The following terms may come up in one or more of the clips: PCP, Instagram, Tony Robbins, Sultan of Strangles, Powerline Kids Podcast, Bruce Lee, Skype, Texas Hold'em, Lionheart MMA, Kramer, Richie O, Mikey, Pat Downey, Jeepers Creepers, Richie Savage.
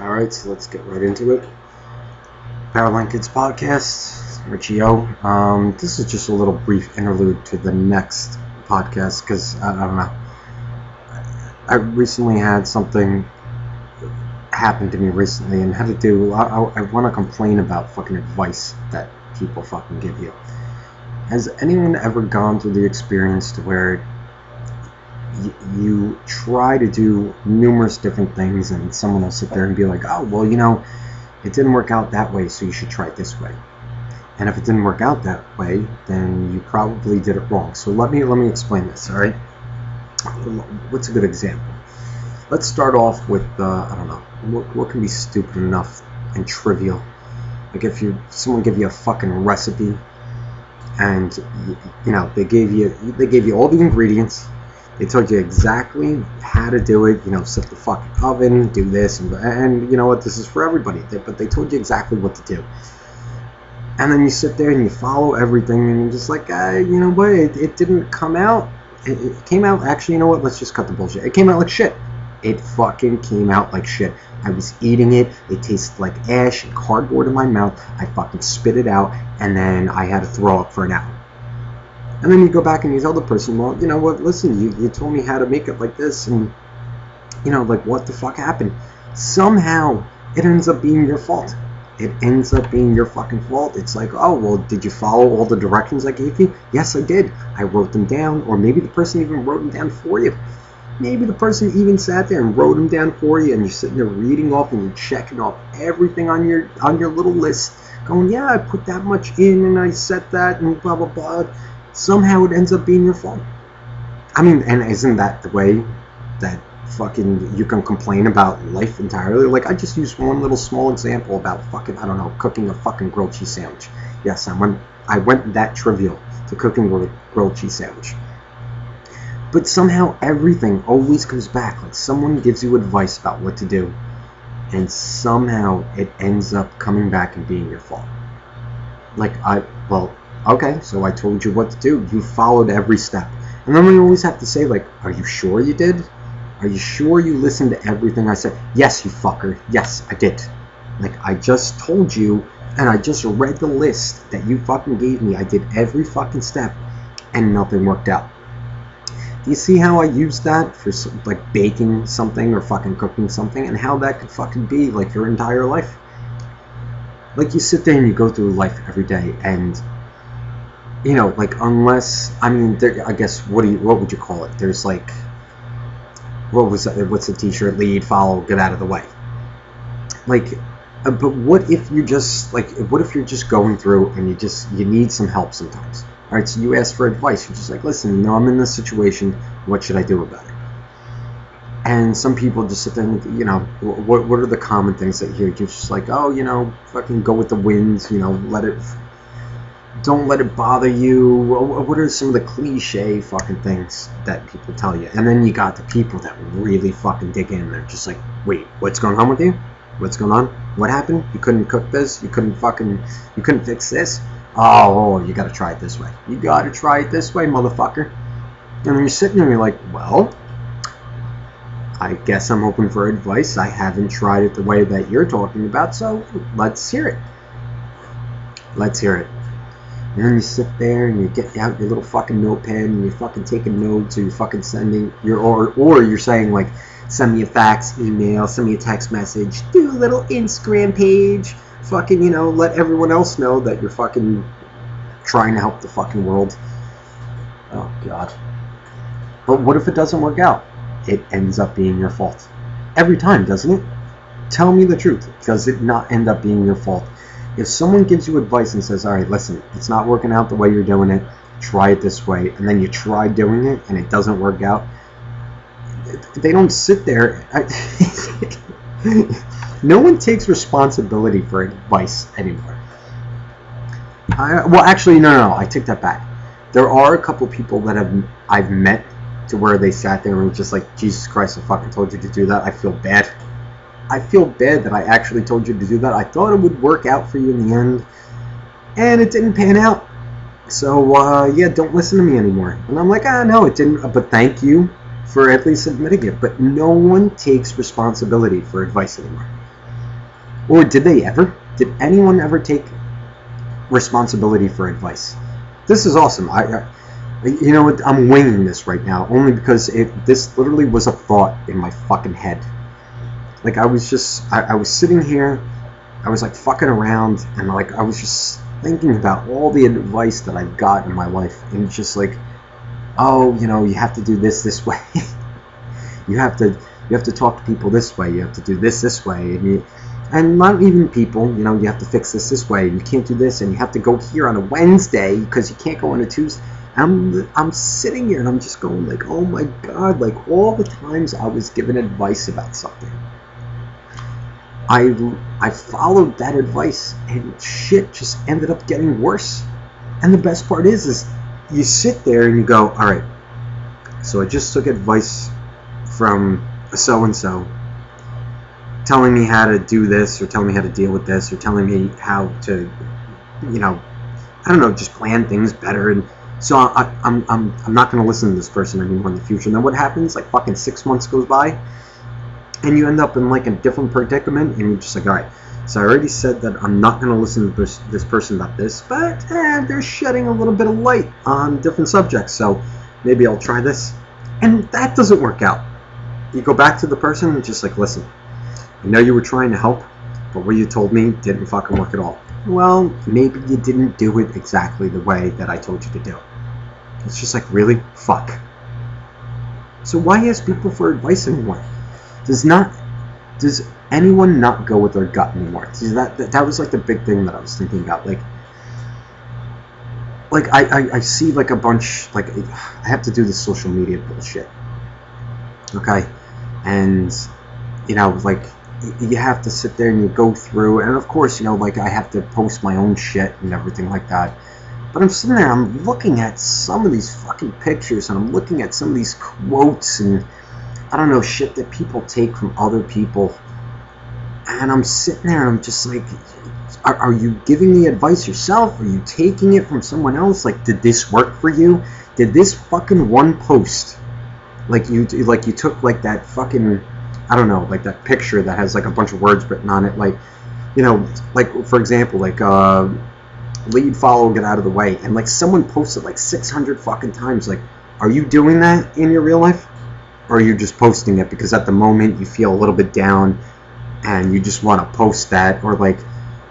Alright, so let's get right into it. Powerline Kids Podcast, Richie O. This is just a little brief interlude to the next podcast because, I don't know, I recently had something happen to me recently and had to do, I want to complain about fucking advice that people fucking give you. Has anyone ever gone through the experience to where you try to do numerous different things and someone will sit there and be like, oh, well, you know, it didn't work out that way, so you should try it this way. And if it didn't work out that way, then you probably did it wrong. So let me explain this, all right? What's a good example? Let's start off with, I don't know, what can be stupid enough and trivial? Like if someone give you a fucking recipe and, you know, they gave you all the ingredients. They told you exactly how to do it, you know, set the fucking oven, do this, and you know what, this is for everybody, but they told you exactly what to do. And then you sit there and you follow everything, and you're just like, you know what, it didn't come out, it came out, actually, you know what, let's just cut the bullshit. It came out like shit. It fucking came out like shit. I was eating it, it tasted like ash and cardboard in my mouth, I fucking spit it out, and then I had to throw up for an hour. And then you go back and you tell the person, well, you know what, listen, you told me how to make it like this, and, you know, like, what the fuck happened? Somehow, it ends up being your fault. It ends up being your fucking fault. It's like, oh, well, did you follow all the directions I gave you? Yes, I did. I wrote them down, or maybe the person even wrote them down for you. Maybe the person even sat there and wrote them down for you, and you're sitting there reading off and you're checking off everything on your little list, going, yeah, I put that much in, and I set that, and blah, blah, blah. Somehow it ends up being your fault. I mean, and isn't that the way that fucking you can complain about life entirely? Like, I just used one little small example about fucking, I don't know, cooking a fucking grilled cheese sandwich. Yes, I went that trivial to cooking a grilled cheese sandwich. But somehow everything always comes back. Like, someone gives you advice about what to do, and somehow it ends up coming back and being your fault. Like, okay, so I told you what to do. You followed every step. And then we always have to say, like, are you sure you did? Are you sure you listened to everything I said? Yes, you fucker. Yes, I did. Like, I just told you, and I just read the list that you fucking gave me. I did every fucking step, and nothing worked out. Do you see how I used that for, like, baking something or fucking cooking something? And how that could fucking be, like, your entire life? Like, you sit there and you go through life every day, and you know, like, unless, I mean, I guess, what would you call it? There's, like, what's the t-shirt? Lead, follow, get out of the way. Like, but what if you just, like, what if you're just going through and you need some help sometimes? All right, so you ask for advice. You're just like, listen, you know, I'm in this situation. What should I do about it? And some people just sit there and, you know, what are the common things that you're just like, oh, you know, fucking go with the winds, you know, don't let it bother you. What are some of the cliche fucking things that people tell you? And then you got the people that really fucking dig in. They're just like, wait, what's going on with you? What's going on? What happened? You couldn't cook this? You couldn't fix this? Oh, you gotta try it this way. You gotta try it this way, motherfucker. And then you're sitting there and you're like, well, I guess I'm open for advice. I haven't tried it the way that you're talking about, so let's hear it. Let's hear it. And then you sit there and you get out your little fucking notepad and you're fucking taking notes, or you're fucking sending your or you're saying, like, send me a fax, email, send me a text message, do a little Instagram page, fucking, you know, let everyone else know that you're fucking trying to help the fucking world. Oh god. But what if it doesn't work out? It ends up being your fault. Every time, doesn't it? Tell me the truth. Does it not end up being your fault? If someone gives you advice and says, all right, listen, it's not working out the way you're doing it, try it this way, and then you try doing it and it doesn't work out, they don't sit there. No one takes responsibility for advice anymore. Well, actually, no, I take that back. There are a couple people that I've met to where they sat there and were just like, Jesus Christ, I fucking told you to do that. I feel bad. I feel bad that I actually told you to do that. I thought it would work out for you in the end, and it didn't pan out. So, yeah, don't listen to me anymore. And I'm like, no, it didn't, but thank you for at least admitting it. But no one takes responsibility for advice anymore. Or did they ever? Did anyone ever take responsibility for advice? This is awesome. You know what? I'm winging this right now only because this literally was a thought in my fucking head. Like I was sitting here, I was like fucking around, and like I was just thinking about all the advice that I've got in my life, and it's just like, oh, you know, you have to do this way. You have to talk to people this way. You have to do this way, and not even people. You know, you have to fix this way. You can't do this, and you have to go here on a Wednesday because you can't go on a Tuesday. I'm sitting here and I'm just going like, oh my God! Like all the times I was given advice about something, I followed that advice and shit just ended up getting worse. And the best part is you sit there and you go, all right, so I just took advice from so-and-so telling me how to do this, or telling me how to deal with this, or telling me how to, you know, I don't know, just plan things better. And so I'm not going to listen to this person anymore in the future. And then what happens? Like fucking 6 months goes by, and you end up in like a different predicament, and you're just like, all right, so I already said that I'm not going to listen to this person about this, but they're shedding a little bit of light on different subjects, so maybe I'll try this. And that doesn't work out. You go back to the person and just like, listen, I know you were trying to help, but what you told me didn't fucking work at all. Well, maybe you didn't do it exactly the way that I told you to do it. It's just like, really? Fuck. So why ask people for advice anymore? Does anyone not go with their gut anymore? That was like the big thing that I was thinking about. Like I see like a bunch, like I have to do this social media bullshit. Okay? And, you know, like you have to sit there and you go through, and of course, you know, like I have to post my own shit and everything like that. But I'm sitting there, I'm looking at some of these fucking pictures, and I'm looking at some of these quotes, and I don't know, shit that people take from other people. And I'm sitting there and I'm just like, are you giving the advice yourself? Are you taking it from someone else? Like, did this work for you? Did this fucking one post, like you took like that fucking, I don't know, like that picture that has like a bunch of words written on it, like, you know, like for example, like lead, follow, get out of the way, and like someone posted like 600 fucking times. Like, are you doing that in your real life? Or are you just posting it because at the moment you feel a little bit down and you just want to post that? Or like,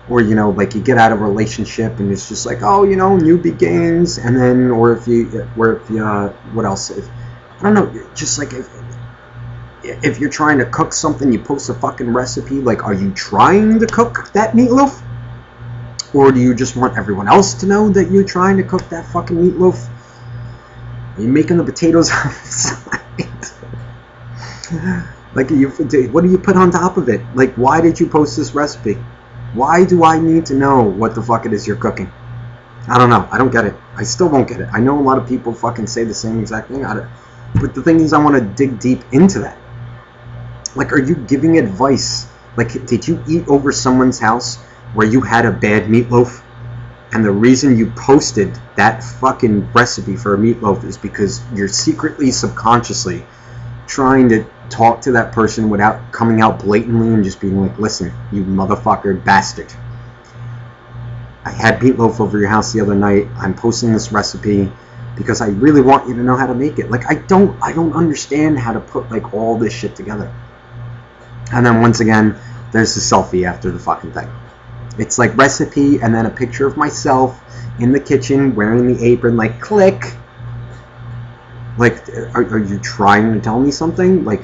or you know, like you get out of a relationship and it's just like, oh, you know, new beginnings. And then, or if you what else? If, I don't know, just like if you're trying to cook something, you post a fucking recipe. Like, are you trying to cook that meatloaf? Or do you just want everyone else to know that you're trying to cook that fucking meatloaf? Are you making the potatoes on the side? Like, what do you put on top of it? Like, why did you post this recipe? Why do I need to know what the fuck it is you're cooking? I don't know. I don't get it. I still won't get it. I know a lot of people fucking say the same exact thing. But the thing is, I want to dig deep into that. Like, are you giving advice? Like, did you eat over someone's house where you had a bad meatloaf? And the reason you posted that fucking recipe for a meatloaf is because you're secretly, subconsciously trying to talk to that person without coming out blatantly and just being like, listen, you motherfucker bastard. I had meatloaf over your house the other night. I'm posting this recipe because I really want you to know how to make it. Like, I don't understand how to put like all this shit together. And then once again, there's the selfie after the fucking thing. It's like recipe and then a picture of myself in the kitchen wearing the apron, like, click. Like, are you trying to tell me something? Like,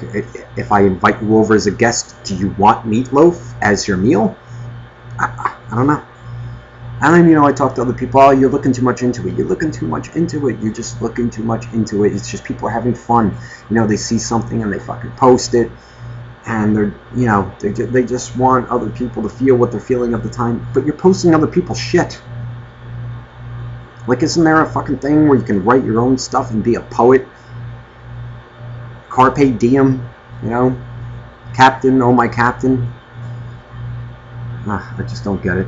if I invite you over as a guest, do you want meatloaf as your meal? I don't know. And then, you know, I talk to other people, oh, you're looking too much into it. You're looking too much into it. You're just looking too much into it. It's just people are having fun. You know, they see something and they fucking post it. And they're, you know, they just want other people to feel what they're feeling at the time. But you're posting other people's shit. Like, isn't there a fucking thing where you can write your own stuff and be a poet? Carpe diem, you know? Captain, oh my captain. I just don't get it.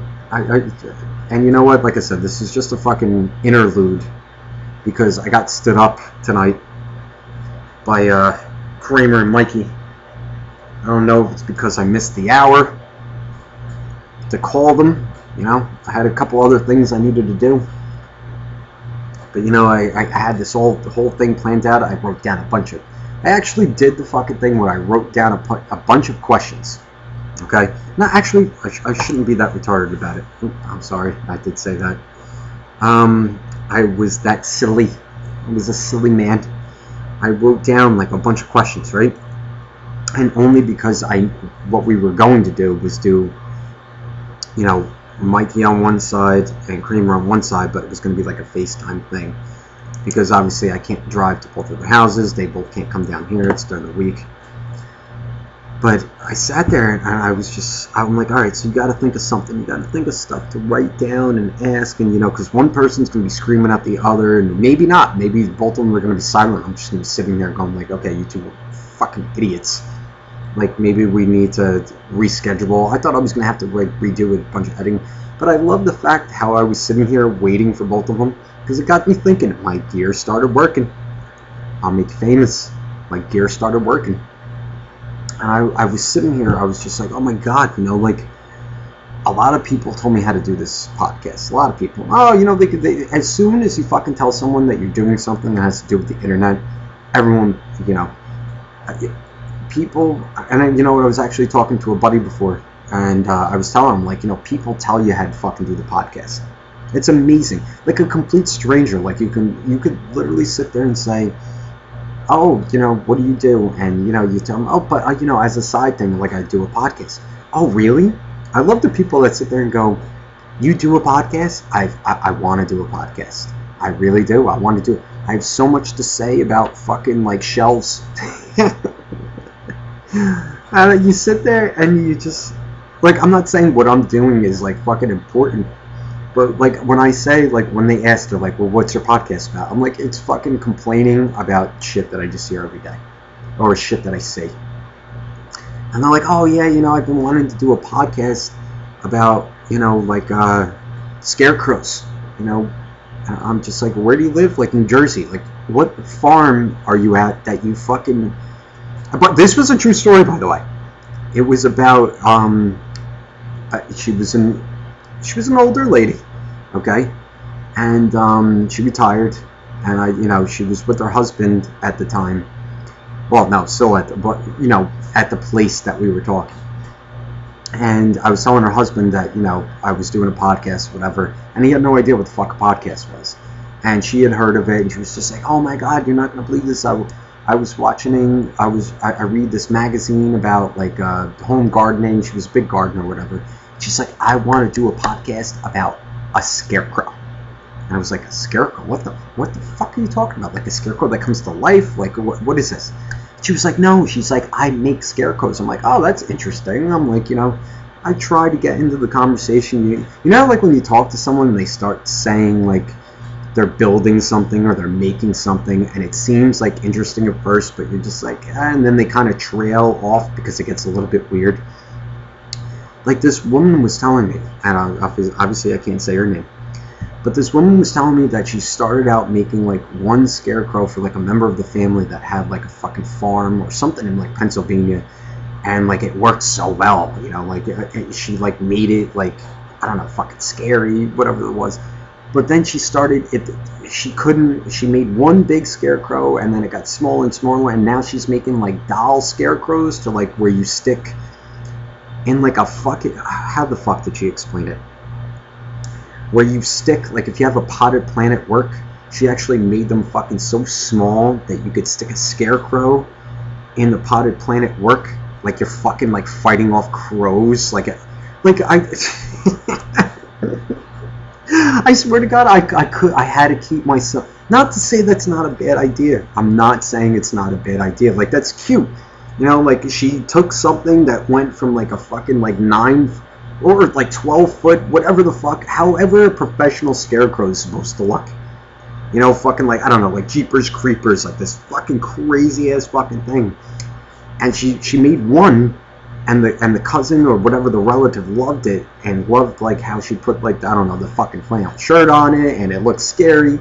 And you know what? Like I said, this is just a fucking interlude. Because I got stood up tonight by Kramer and Mikey. I don't know if it's because I missed the hour to call them. You know, I had a couple other things I needed to do. But, you know, I had this whole thing planned out. I wrote down a bunch of... I actually did the fucking thing where I wrote down a bunch of questions. Okay? Now, actually, I shouldn't be that retarded about it. I'm sorry. I did say that. I was that silly. I was a silly man. I wrote down, like, a bunch of questions, right? And only because what we were going to do was do, you know, Mikey on one side and Kramer on one side, but it was going to be like a FaceTime thing. Because obviously I can't drive to both of their houses. They both can't come down here. It's during the week. But I sat there and I was just, I'm like, all right, so you got to think of something. You got to think of stuff to write down and ask. And, you know, because one person's going to be screaming at the other. And maybe not. Maybe both of them are going to be silent. I'm just going to be sitting there going like, okay, you two are fucking idiots. Like, maybe we need to reschedule. I thought I was going to have to redo a bunch of editing. But I love the fact how I was sitting here waiting for both of them. Because it got me thinking. My gear started working. I'll make famous. My gear started working. And I was sitting here. I was just like, oh, my God. You know, like, a lot of people told me how to do this podcast. A lot of people. Oh, you know, they as soon as you fucking tell someone that you're doing something that has to do with the internet, everyone, you know... people, and you know, I was actually talking to a buddy before, and I was telling him, like, you know, people tell you how to fucking do the podcast. It's amazing. Like a complete stranger, like you could literally sit there and say, oh, you know, what do you do? And, you know, you tell them, oh, but, you know, as a side thing, like, I do a podcast. Oh, really? I love the people that sit there and go, you do a podcast? I want to do a podcast. I really do. I want to do it. I have so much to say about fucking, like, shelves. And you sit there and you just, like, I'm not saying what I'm doing is, like, fucking important, but, like, when I say, like, when they ask, they're like, well, what's your podcast about? I'm like, it's fucking complaining about shit that I just hear every day, or shit that I see. And they're like, oh yeah, you know, I've been wanting to do a podcast about, you know, like, scarecrows, you know. And I'm just like, where do you live? Like, New Jersey. Like, what farm are you at that you fucking... But this was a true story, by the way. It was about she was an older lady, okay, and she retired, and you know, she was with her husband at the time. Well, no, still at the, but you know, at the place that we were talking. And I was telling her husband that, you know, I was doing a podcast, whatever, and he had no idea what the fuck a podcast was, and she had heard of it, and she was just like, "Oh my God, you're not gonna believe this! I was watching, I read this magazine about, like, home gardening." She was a big gardener or whatever. She's like, "I want to do a podcast about a scarecrow." And I was like, "A scarecrow? What the fuck are you talking about? Like a scarecrow that comes to life? Like, what is this?" She was like, "No." She's like, "I make scarecrows." I'm like, "Oh, that's interesting." I'm like, you know, I try to get into the conversation. You know, like when you talk to someone and they start saying, like, they're building something or they're making something, and it seems, like, interesting at first, but you're just like, ah, and then they kind of trail off because it gets a little bit weird. Like, this woman was telling me, and obviously I can't say her name, but this woman was telling me that she started out making, like, one scarecrow for, like, a member of the family that had, like, a fucking farm or something in, like, Pennsylvania, and, like, it worked so well, you know, like, she, like, made it, like, I don't know, fucking scary, whatever it was. But then she started, she made one big scarecrow, and then it got smaller and smaller, and now she's making, like, doll scarecrows to, like, where you stick in, like, a fucking, how the fuck did she explain it? Where you stick, like, if you have a potted plant at work, she actually made them fucking so small that you could stick a scarecrow in the potted plant at work, like you're fucking, like, fighting off crows, I swear to God, I had to keep myself. Not to say that's not a bad idea. I'm not saying it's not a bad idea. Like, that's cute, you know. Like, she took something that went from, like, a fucking, like, 9 or like 12 foot, whatever the fuck, however a professional scarecrow is supposed to look. You know, fucking, like, I don't know, like Jeepers Creepers, like this fucking crazy ass fucking thing. And she made one. And the cousin or whatever, the relative, loved it and loved, like, how she put, like, I don't know, the fucking flannel shirt on it, and it looked scary.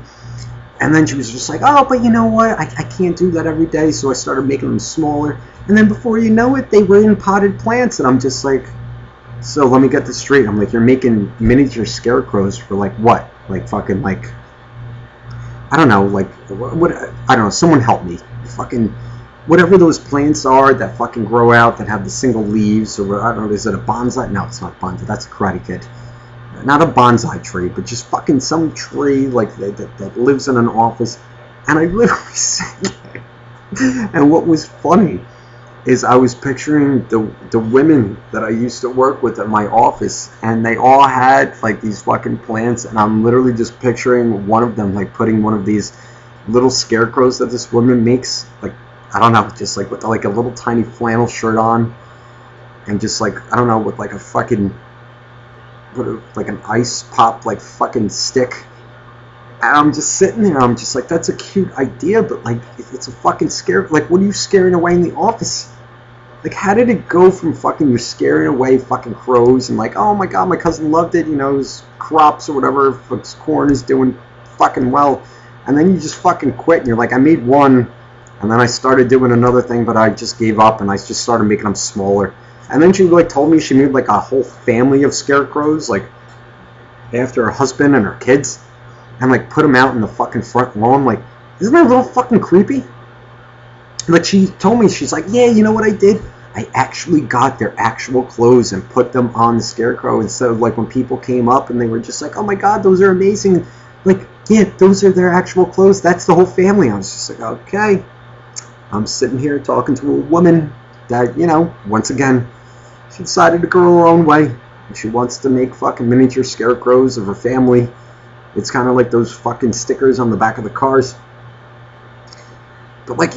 And then she was just like, oh, but you know what? I can't do that every day, so I started making them smaller. And then before you know it, they were in potted plants, and I'm just like, so let me get this straight. I'm like, you're making miniature scarecrows for like what? Like fucking like, I don't know, like what? I don't know. Someone help me. Fucking whatever those plants are that fucking grow out that have the single leaves, or I don't know. Is it a bonsai? No, it's not bonsai. That's a Karate Kid. Not a bonsai tree, but just fucking some tree like that lives in an office. And I literally said that. And what was funny is I was picturing the women that I used to work with at my office, and they all had like these fucking plants, and I'm literally just picturing one of them like putting one of these little scarecrows that this woman makes, like, I don't know, just like with like a little tiny flannel shirt on, and just like, I don't know, with like a fucking like an ice pop like fucking stick. And I'm just sitting there, I'm just like, that's a cute idea, but like, it's a fucking scare, like, what are you scaring away in the office? Like, how did it go from fucking, you're scaring away fucking crows, and like, oh my god, my cousin loved it, you know, his crops or whatever, his corn is doing fucking well, and then you just fucking quit, and you're like, I made one, and then I started doing another thing, but I just gave up, and I just started making them smaller, and then she like told me she made like a whole family of scarecrows, like, after her husband and her kids, and like put them out in the fucking front lawn. Like, isn't that a little fucking creepy? But she told me, she's like, yeah, you know what I did? I actually got their actual clothes and put them on the scarecrow, instead of like when people came up and they were just like, oh my god, those are amazing. Like, yeah, those are their actual clothes. That's the whole family. I was just like, okay. I'm sitting here talking to a woman that, you know, once again, she decided to go her own way. And she wants to make fucking miniature scarecrows of her family. It's kind of like those fucking stickers on the back of the cars. But like,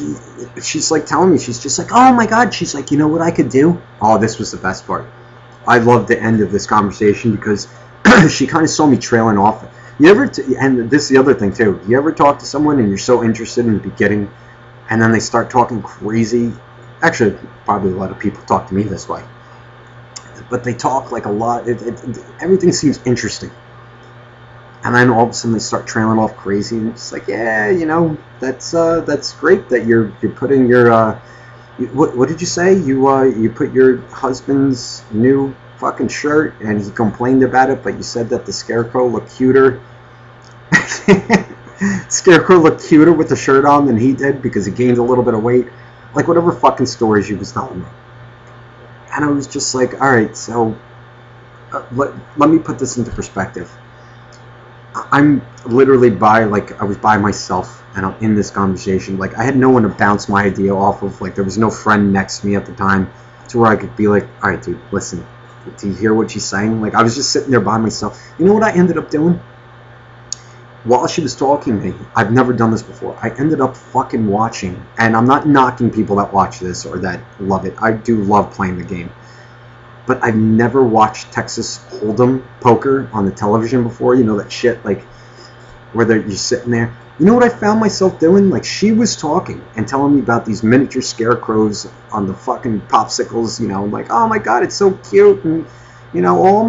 she's like telling me, she's just like, oh my god, she's like, you know what I could do? Oh, this was the best part. I loved the end of this conversation because she kind of saw me trailing off. You ever, and this is the other thing too, you ever talk to someone and you're so interested in the beginning, and then they start talking crazy? Actually, probably a lot of people talk to me this way. But they talk like a lot, everything seems interesting. And then all of a sudden they start trailing off crazy, and it's like, yeah, you know, that's great that you're putting your what did you say? You put your husband's new fucking shirt, and he complained about it, but you said that the scarecrow looked cuter. Scarecrow looked cuter with the shirt on than he did because he gained a little bit of weight. Like whatever fucking stories you was telling me. And I was just like, all right, so let me put this into perspective. I'm literally I was by myself, and I'm in this conversation. Like, I had no one to bounce my idea off of. Like, there was no friend next to me at the time to where I could be like, all right, dude, listen, do you hear what she's saying? Like, I was just sitting there by myself. You know what I ended up doing? While she was talking to me, I've never done this before. I ended up fucking watching, and I'm not knocking people that watch this or that love it. I do love playing the game. But I've never watched Texas Hold'em poker on the television before. You know that shit, like, where you're sitting there. You know what I found myself doing? Like, she was talking and telling me about these miniature scarecrows on the fucking popsicles. You know, I'm like, oh my god, it's so cute, and you know, all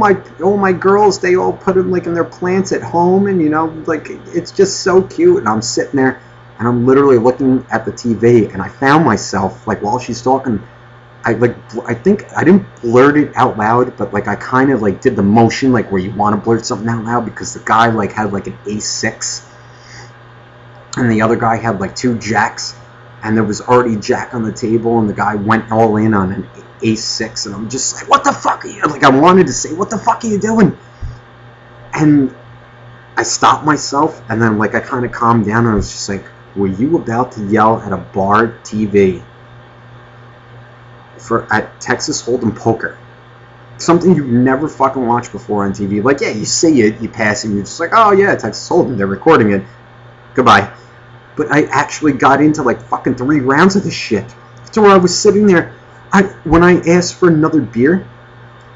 my girls, they all put them like in their plants at home, and you know, like, it's just so cute. And I'm sitting there, and I'm literally looking at the TV, and I found myself like while she's talking. I think I didn't blurt it out loud, but like I kind of like did the motion like where you want to blurt something out loud, because the guy like had like an A6 and the other guy had like two jacks, and there was already jack on the table, and the guy went all in on an A6, and I'm just like, what the fuck are you, like I wanted to say, what the fuck are you doing? And I stopped myself, and then like I kind of calmed down, and I was just like, were you about to yell at a bar TV? At Texas Hold'em poker, something you've never fucking watched before on TV. Like, yeah, you see it, you pass it, and you're just like, oh yeah, Texas Hold'em, they're recording it, goodbye. But I actually got into like fucking 3 rounds of this shit. So where I was sitting there, when I asked for another beer,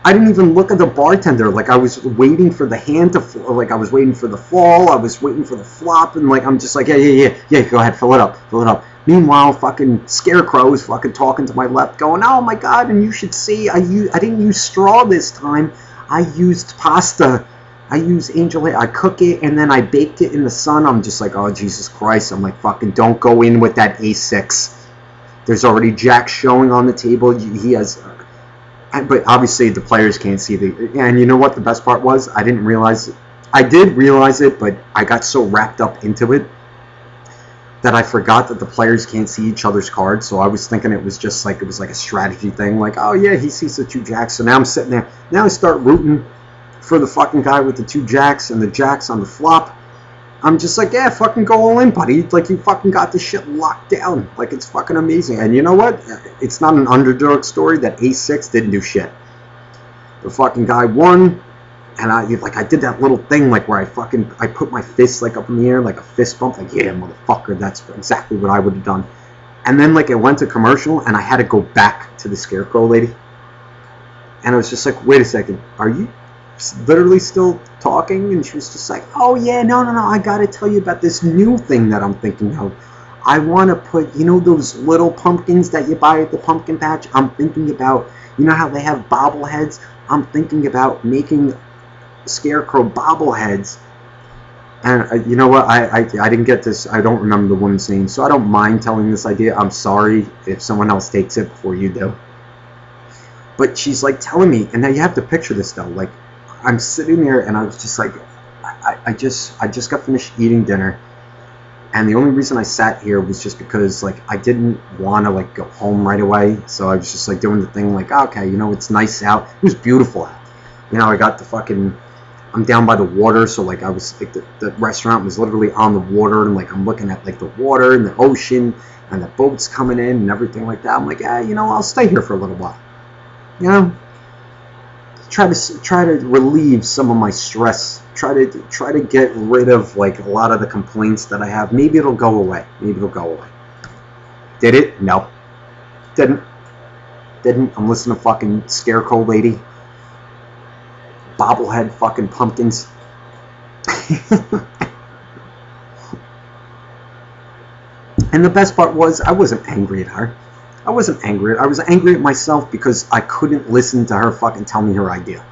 I didn't even look at the bartender. Like, I was waiting for the hand to, like I was waiting for the fall, I was waiting for the flop, and like I'm just like, yeah, go ahead, fill it up. Meanwhile, fucking Scarecrow is fucking talking to my left, going, oh my god, and you should see, I didn't use straw this time, I used pasta, I used angel hair, I cook it, and then I baked it in the sun. I'm just like, oh Jesus Christ, I'm like, fucking don't go in with that A6, there's already jack showing on the table, he has, But obviously the players can't see the. And you know what the best part was? I didn't realize it. I did realize it, but I got so wrapped up into it that I forgot that the players can't see each other's cards. So I was thinking it was like a strategy thing. Like, oh yeah, he sees the two jacks. So now I'm sitting there. Now I start rooting for the fucking guy with the two jacks and the jacks on the flop. I'm just like, yeah, fucking go all in, buddy. Like, you fucking got this shit locked down. Like, it's fucking amazing. And you know what? It's not an underdog story that A6 didn't do shit. The fucking guy won. And I did that little thing, like, where I put my fist, like, up in the air, like a fist bump, like, yeah, motherfucker, that's exactly what I would have done. And then, like, it went to commercial, and I had to go back to the scarecrow lady. And I was just like, wait a second, are you literally still talking? And she was just like, oh, yeah, no, I got to tell you about this new thing that I'm thinking of. I want to put, you know, those little pumpkins that you buy at the pumpkin patch? I'm thinking about, you know how they have bobbleheads? I'm thinking about making scarecrow bobbleheads. And you know what, I didn't get this. I don't remember the woman's name, so I don't mind telling this idea. I'm sorry if someone else takes it before you do. But she's like telling me, and now you have to picture this though, like I'm sitting there and I was just like, I just got finished eating dinner, and the only reason I sat here was just because, like, I didn't want to, like, go home right away. So I was just like doing the thing, like, okay, you know, it's nice out. It was beautiful out. You know, I got the fucking, I'm down by the water, so, like, I was, like, the restaurant was literally on the water, and, like, I'm looking at, like, the water and the ocean and the boats coming in and everything like that. I'm like, ah, you know, I'll stay here for a little while, you know, try to relieve some of my stress, try to get rid of, like, a lot of the complaints that I have. Maybe it'll go away. Did it? No. Didn't. I'm listening to fucking scarecrow lady. Bobblehead fucking pumpkins. And the best part was, I wasn't angry at her. I wasn't angry. I was angry at myself because I couldn't listen to her fucking tell me her idea.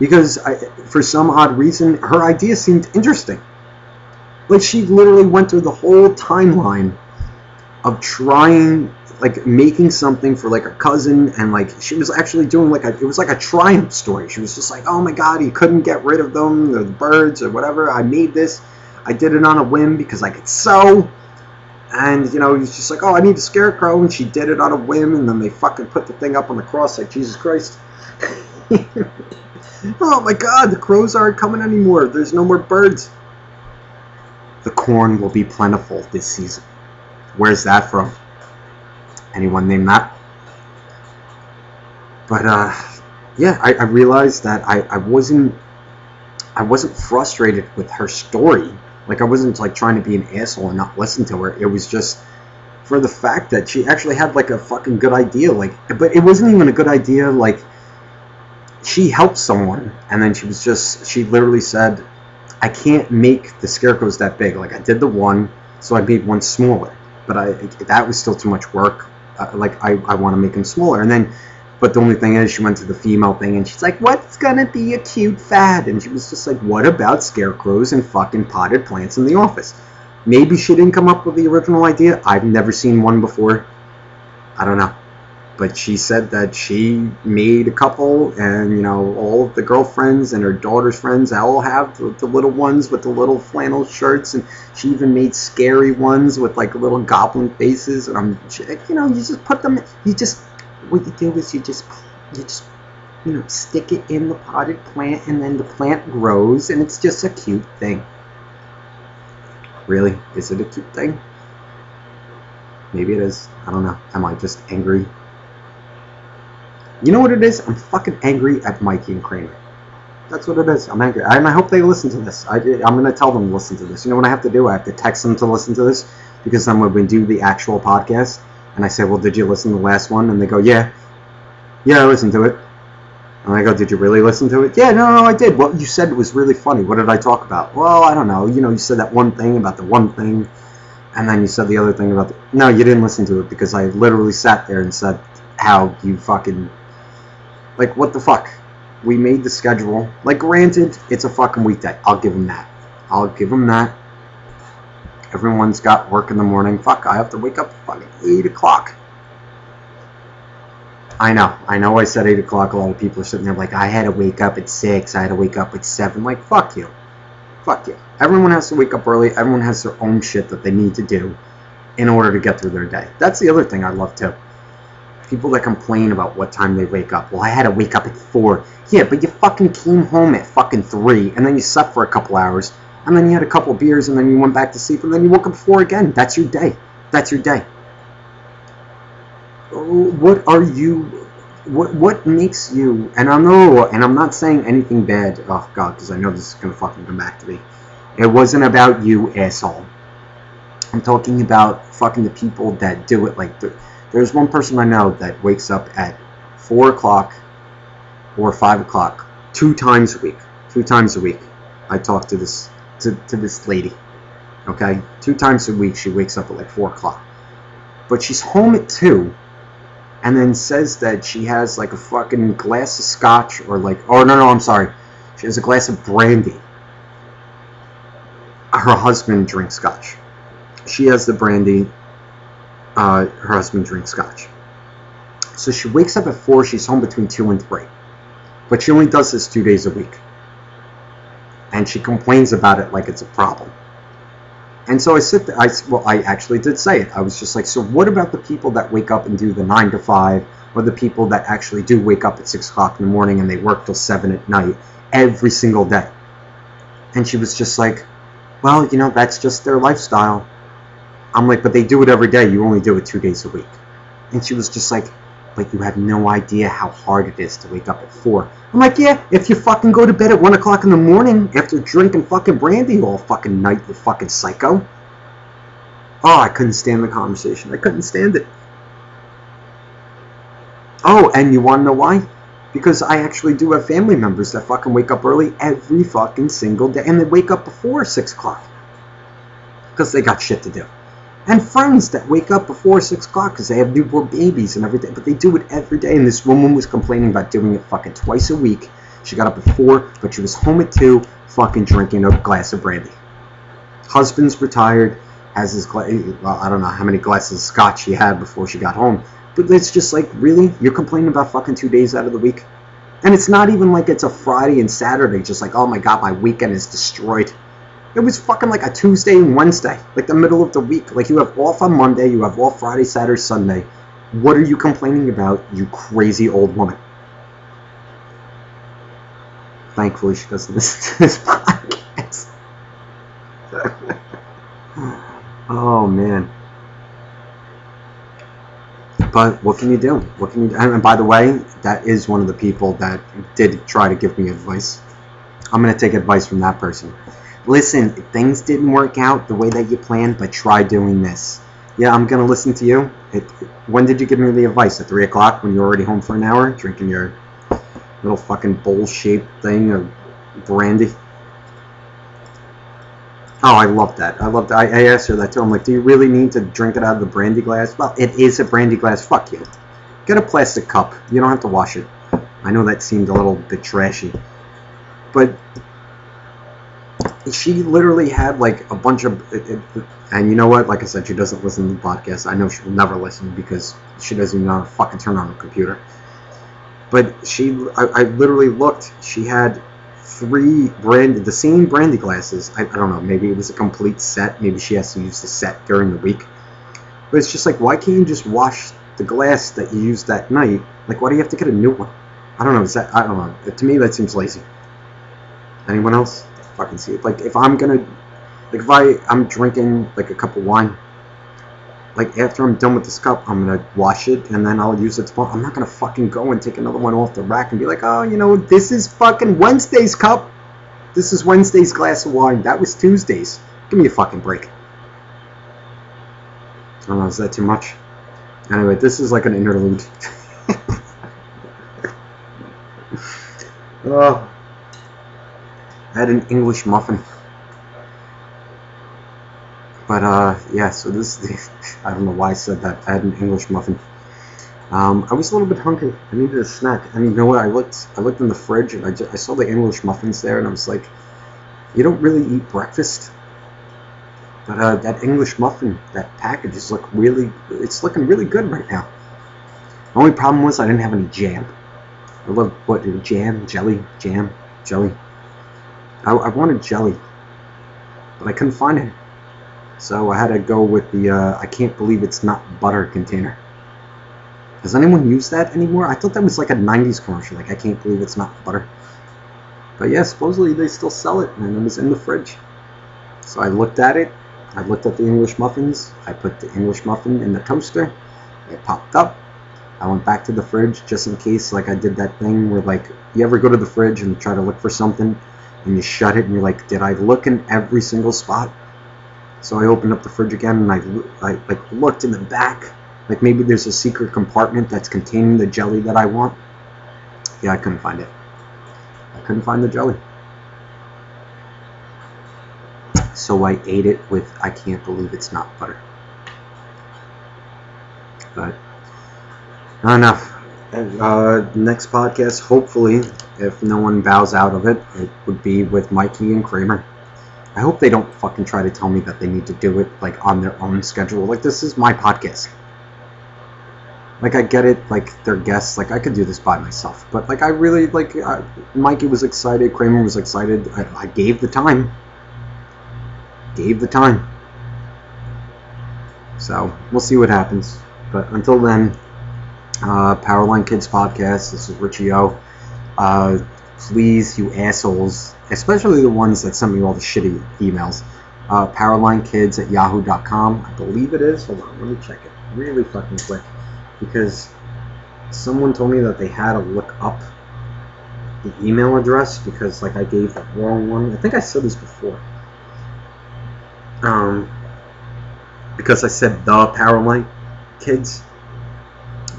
Because for some odd reason, her idea seemed interesting. Like, she literally went through the whole timeline of trying, like, making something for, like, a cousin, and, like, she was actually doing, like, it was like a triumph story. She was just like, oh my god, he couldn't get rid of them, the birds or whatever. I made this. I did it on a whim because I could sew. And, you know, he's just like, oh, I need a scarecrow, and she did it on a whim, and then they fucking put the thing up on the cross, like, Jesus Christ. Oh my god, the crows aren't coming anymore. There's no more birds. The corn will be plentiful this season. Where's that from? Anyone named that? But yeah, I realized that I wasn't frustrated with her story. Like, I wasn't, like, trying to be an asshole and not listen to her. It was just for the fact that she actually had, like, a fucking good idea. Like, but it wasn't even a good idea. Like, she helped someone, and then she literally said, I can't make the scarecrows that big. Like, I did the one, so I made one smaller. But that was still too much work. Like, I want to make him smaller. And then, but the only thing is, she went to the female thing, and she's like, what's going to be a cute fad? And she was just like, what about scarecrows and fucking potted plants in the office? Maybe she didn't come up with the original idea. I've never seen one before. I don't know. But she said that she made a couple, and, you know, all of the girlfriends and her daughter's friends all have the little ones with the little flannel shirts, and she even made scary ones with, like, little goblin faces. And you know, you just put them, you just, what you do is you just, you know, stick it in the potted plant, and then the plant grows, and it's just a cute thing. Really? Is it a cute thing? Maybe it is. I don't know. Am I just angry? You know what it is? I'm fucking angry at Mikey and Kramer. That's what it is. I'm angry. And I hope they listen to this. I'm going to tell them to listen to this. You know what I have to do? I have to text them to listen to this. Because then when we do the actual podcast, and I say, well, did you listen to the last one? And they go, yeah. Yeah, I listened to it. And I go, did you really listen to it? Yeah, no, I did. Well, you said it was really funny. What did I talk about? Well, I don't know. You know, you said that one thing about the one thing. And then you said the other thing about the... No, you didn't listen to it. Because I literally sat there and said how you fucking... Like, what the fuck? We made the schedule. Like, granted, it's a fucking weekday. I'll give them that. Everyone's got work in the morning. Fuck, I have to wake up at fucking 8 o'clock. I know I said 8 o'clock. A lot of people are sitting there like, I had to wake up at 6. I had to wake up at 7. Like, fuck you. Fuck you. Everyone has to wake up early. Everyone has their own shit that they need to do in order to get through their day. That's the other thing I love, too. People that complain about what time they wake up. Well, I had to wake up at 4. Yeah, but you fucking came home at fucking 3, and then you slept for a couple hours, and then you had a couple beers, and then you went back to sleep, and then you woke up at 4 again. That's your day. That's your day. What are you, what makes you, and I know, and I'm not saying anything bad, oh god, because I know this is going to fucking come back to me. It wasn't about you, asshole. I'm talking about fucking the people that do it, like, there's one person I know that wakes up at 4 o'clock or 5 o'clock 2 times a week. 2 times a week. I talked to this lady, okay? 2 times a week she wakes up at like 4 o'clock. But she's home at 2, and then says that she has like a fucking glass of scotch or like, oh no, I'm sorry. She has a glass of brandy. Her husband drinks scotch. She has the brandy. Her husband drinks scotch. So she wakes up at 4, she's home between 2 and 3. But she only does this 2 days a week. And she complains about it like it's a problem. And so I sit there, I actually did say it. I was just like, so what about the people that wake up and do the 9 to 5, or the people that actually do wake up at 6 o'clock in the morning and they work till 7 at night every single day? And she was just like, well, you know, that's just their lifestyle. I'm like, but they do it every day. You only do it 2 days a week. And she was just like, but you have no idea how hard it is to wake up at 4. I'm like, yeah, if you fucking go to bed at 1 o'clock in the morning after drinking fucking brandy all fucking night, you fucking psycho. Oh, I couldn't stand the conversation. I couldn't stand it. Oh, and you want to know why? Because I actually do have family members that fucking wake up early every fucking single day. And they wake up before 6 o'clock. Because they got shit to do. And friends that wake up before 6 o'clock because they have newborn babies and everything. But they do it every day. And this woman was complaining about doing it fucking twice a week. She got up at 4, but she was home at 2 fucking drinking a glass of brandy. Husband's retired. Has his glass. Well, I don't know how many glasses of scotch she had before she got home. But it's just like, really? You're complaining about fucking 2 days out of the week? And it's not even like it's a Friday and Saturday. Just like, oh my god, my weekend is destroyed. It was fucking like a Tuesday and Wednesday, like the middle of the week. Like, you have off on Monday, you have off Friday, Saturday, Sunday. What are you complaining about, you crazy old woman? Thankfully, she doesn't listen to this podcast. Oh, man. But what can you do? What can you do? And by the way, that is one of the people that did try to give me advice. I'm going to take advice from that person. Listen, things didn't work out the way that you planned, but try doing this. Yeah, I'm going to listen to you. When did you give me the advice? At 3 o'clock when you're already home for an hour? Drinking your little fucking bowl-shaped thing of brandy? Oh, I love that. I asked her that too. I'm like, do you really need to drink it out of the brandy glass? Well, it is a brandy glass. Fuck you. Get a plastic cup. You don't have to wash it. I know that seemed a little bit trashy. But she literally had like a bunch of, and you know what, like I said, she doesn't listen to the podcast. I know she will never listen because she doesn't even know how to fucking turn on her computer. But she, I literally looked, she had 3 brandy, the same brandy glasses. I don't know, maybe it was a complete set, maybe she has to use the set during the week. But it's just like, why can't you just wash the glass that you used that night? Like, why do you have to get a new one? I don't know, is that, I don't know, to me that seems lazy. Anyone else? Fucking see it. Like, if I'm gonna, like, if I'm drinking like a cup of wine, like after I'm done with this cup, I'm gonna wash it and then I'll use it tomorrow. I'm not gonna fucking go and take another one off the rack and be like, oh, you know, this is fucking Wednesday's cup. This is Wednesday's glass of wine. That was Tuesday's. Give me a fucking break. I don't know, is that too much? Anyway, this is like an interlude. Oh. I had an English muffin. But, yeah, so this, I don't know why I said that. I had an English muffin. I was a little bit hungry. I needed a snack. And you know what? I looked in the fridge, and I saw the English muffins there, and I was like, you don't really eat breakfast. But that English muffin, that package, is looking really good right now. Only problem was I didn't have any jam. I love what jam, jelly. I wanted jelly, but I couldn't find it. So I had to go with the I can't believe it's not butter container. Does anyone use that anymore? I thought that was like a 90s commercial, like I can't believe it's not butter. But yeah, supposedly they still sell it, and it was in the fridge. So I looked at it. I looked at the English muffins. I put the English muffin in the toaster. It popped up. I went back to the fridge just in case, like I did that thing where, like, you ever go to the fridge and try to look for something, and you shut it, and you're like, did I look in every single spot? So I opened up the fridge again, and I looked in the back, like maybe there's a secret compartment that's containing the jelly that I want. Yeah, I couldn't find it. I couldn't find the jelly. So I ate it with, I can't believe it's not butter. But not enough. Next podcast, hopefully, if no one bows out of it, it would be with Mikey and Kramer. I hope they don't fucking try to tell me that they need to do it, like, on their own schedule. Like, this is my podcast. Like, I get it, like, they're guests. Like, I could do this by myself. But, like, I really, like, Mikey was excited. Kramer was excited. I gave the time. So, we'll see what happens. But until then, Powerline Kids Podcast. This is Richie O. Please, you assholes, especially the ones that send me all the shitty emails, powerlinekids@yahoo.com. I believe it is. Hold on, let me check it really fucking quick, because someone told me that they had to look up the email address because, like, I gave the wrong one. I think I said this before. Because I said the Powerline Kids,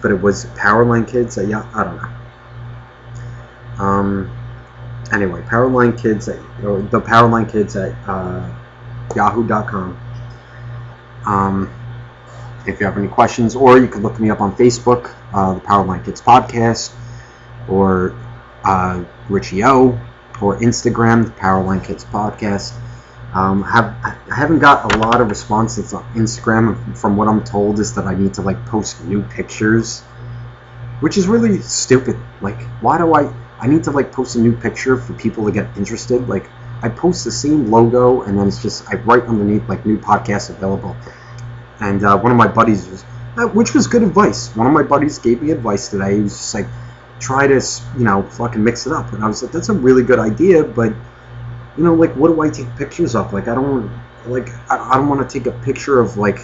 but it was Powerline Kids. I don't know. Anyway, Powerline Kids, or the Powerline Kids at yahoo.com. If you have any questions, or you can look me up on Facebook, the Powerline Kids Podcast, or Richie O, or Instagram, the Powerline Kids Podcast. I haven't got a lot of responses on Instagram. From what I'm told is that I need to, like, post new pictures, which is really stupid. Like, why do I need to, like, post a new picture for people to get interested? Like, I post the same logo, and then it's just, I write underneath, like, new podcasts available. And one of my buddies was, which was good advice. One of my buddies gave me advice today. He was just like, try to, you know, fucking mix it up. And I was like, that's a really good idea, but, you know, like, what do I take pictures of? Like, I don't want to take a picture of, like,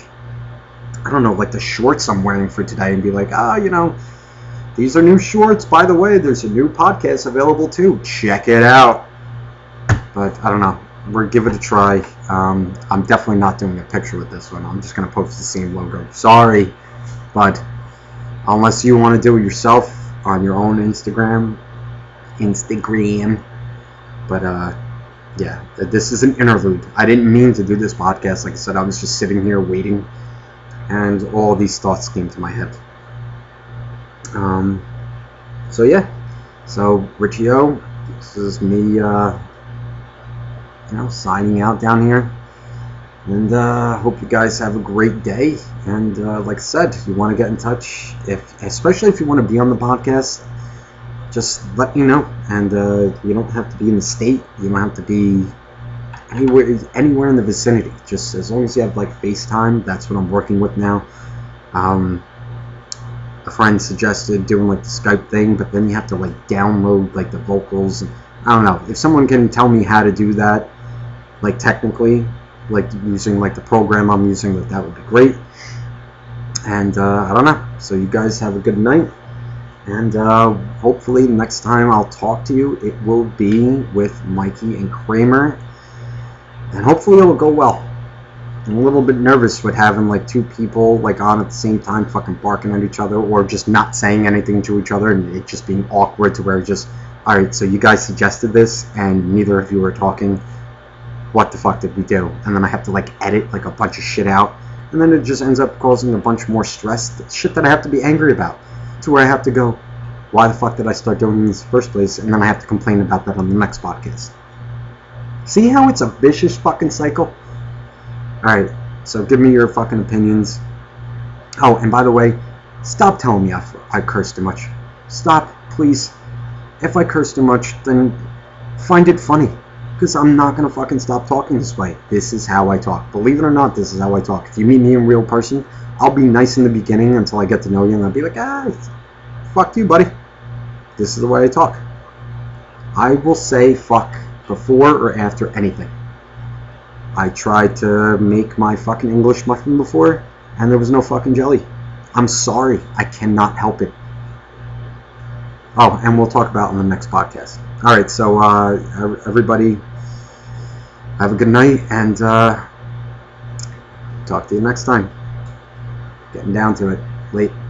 I don't know, like, the shorts I'm wearing for today and be like, you know, these are new shorts. By the way, there's a new podcast available too. Check it out. But I don't know. We're give it a try. I'm definitely not doing a picture with this one. I'm just going to post the same logo. Sorry. But unless you want to do it yourself on your own Instagram. But yeah, this is an interlude. I didn't mean to do this podcast. Like I said, I was just sitting here waiting, and all these thoughts came to my head. So yeah, so Richie O, this is me, you know, signing out down here, and hope you guys have a great day, and like I said, if you want to get in touch, especially if you want to be on the podcast, just let me know, and you don't have to be in the state, you don't have to be anywhere in the vicinity, just as long as you have, like, FaceTime. That's what I'm working with now. A friend suggested doing, like, the Skype thing, but then you have to, like, download, like, the vocals. And I don't know. If someone can tell me how to do that, like, technically, like, using, like, the program I'm using, like, that would be great. And I don't know. So you guys have a good night. And hopefully next time I'll talk to you, it will be with Mikey and Kramer. And hopefully it will go well. I'm a little bit nervous with having, like, two people, like, on at the same time fucking barking at each other, or just not saying anything to each other, and it just being awkward to where it's just, alright, so you guys suggested this and neither of you were talking. What the fuck did we do? And then I have to, like, edit, like, a bunch of shit out, and then it just ends up causing a bunch more stress, shit that I have to be angry about, to where I have to go, why the fuck did I start doing this in the first place? And then I have to complain about that on the next podcast. See how it's a vicious fucking cycle? Alright, so give me your fucking opinions. Oh, and by the way, Stop telling me I curse too much. Stop, please. If I curse too much, then find it funny. Because I'm not going to fucking stop talking this way. This is how I talk. Believe it or not, this is how I talk. If you meet me in real person, I'll be nice in the beginning until I get to know you. And I'll be like, ah, fuck you, buddy. This is the way I talk. I will say fuck before or after anything. I tried to make my fucking English muffin before, and there was no fucking jelly. I'm sorry. I cannot help it. Oh, and we'll talk about it on the next podcast. All right, so everybody, have a good night, and talk to you next time. Getting down to it. Late.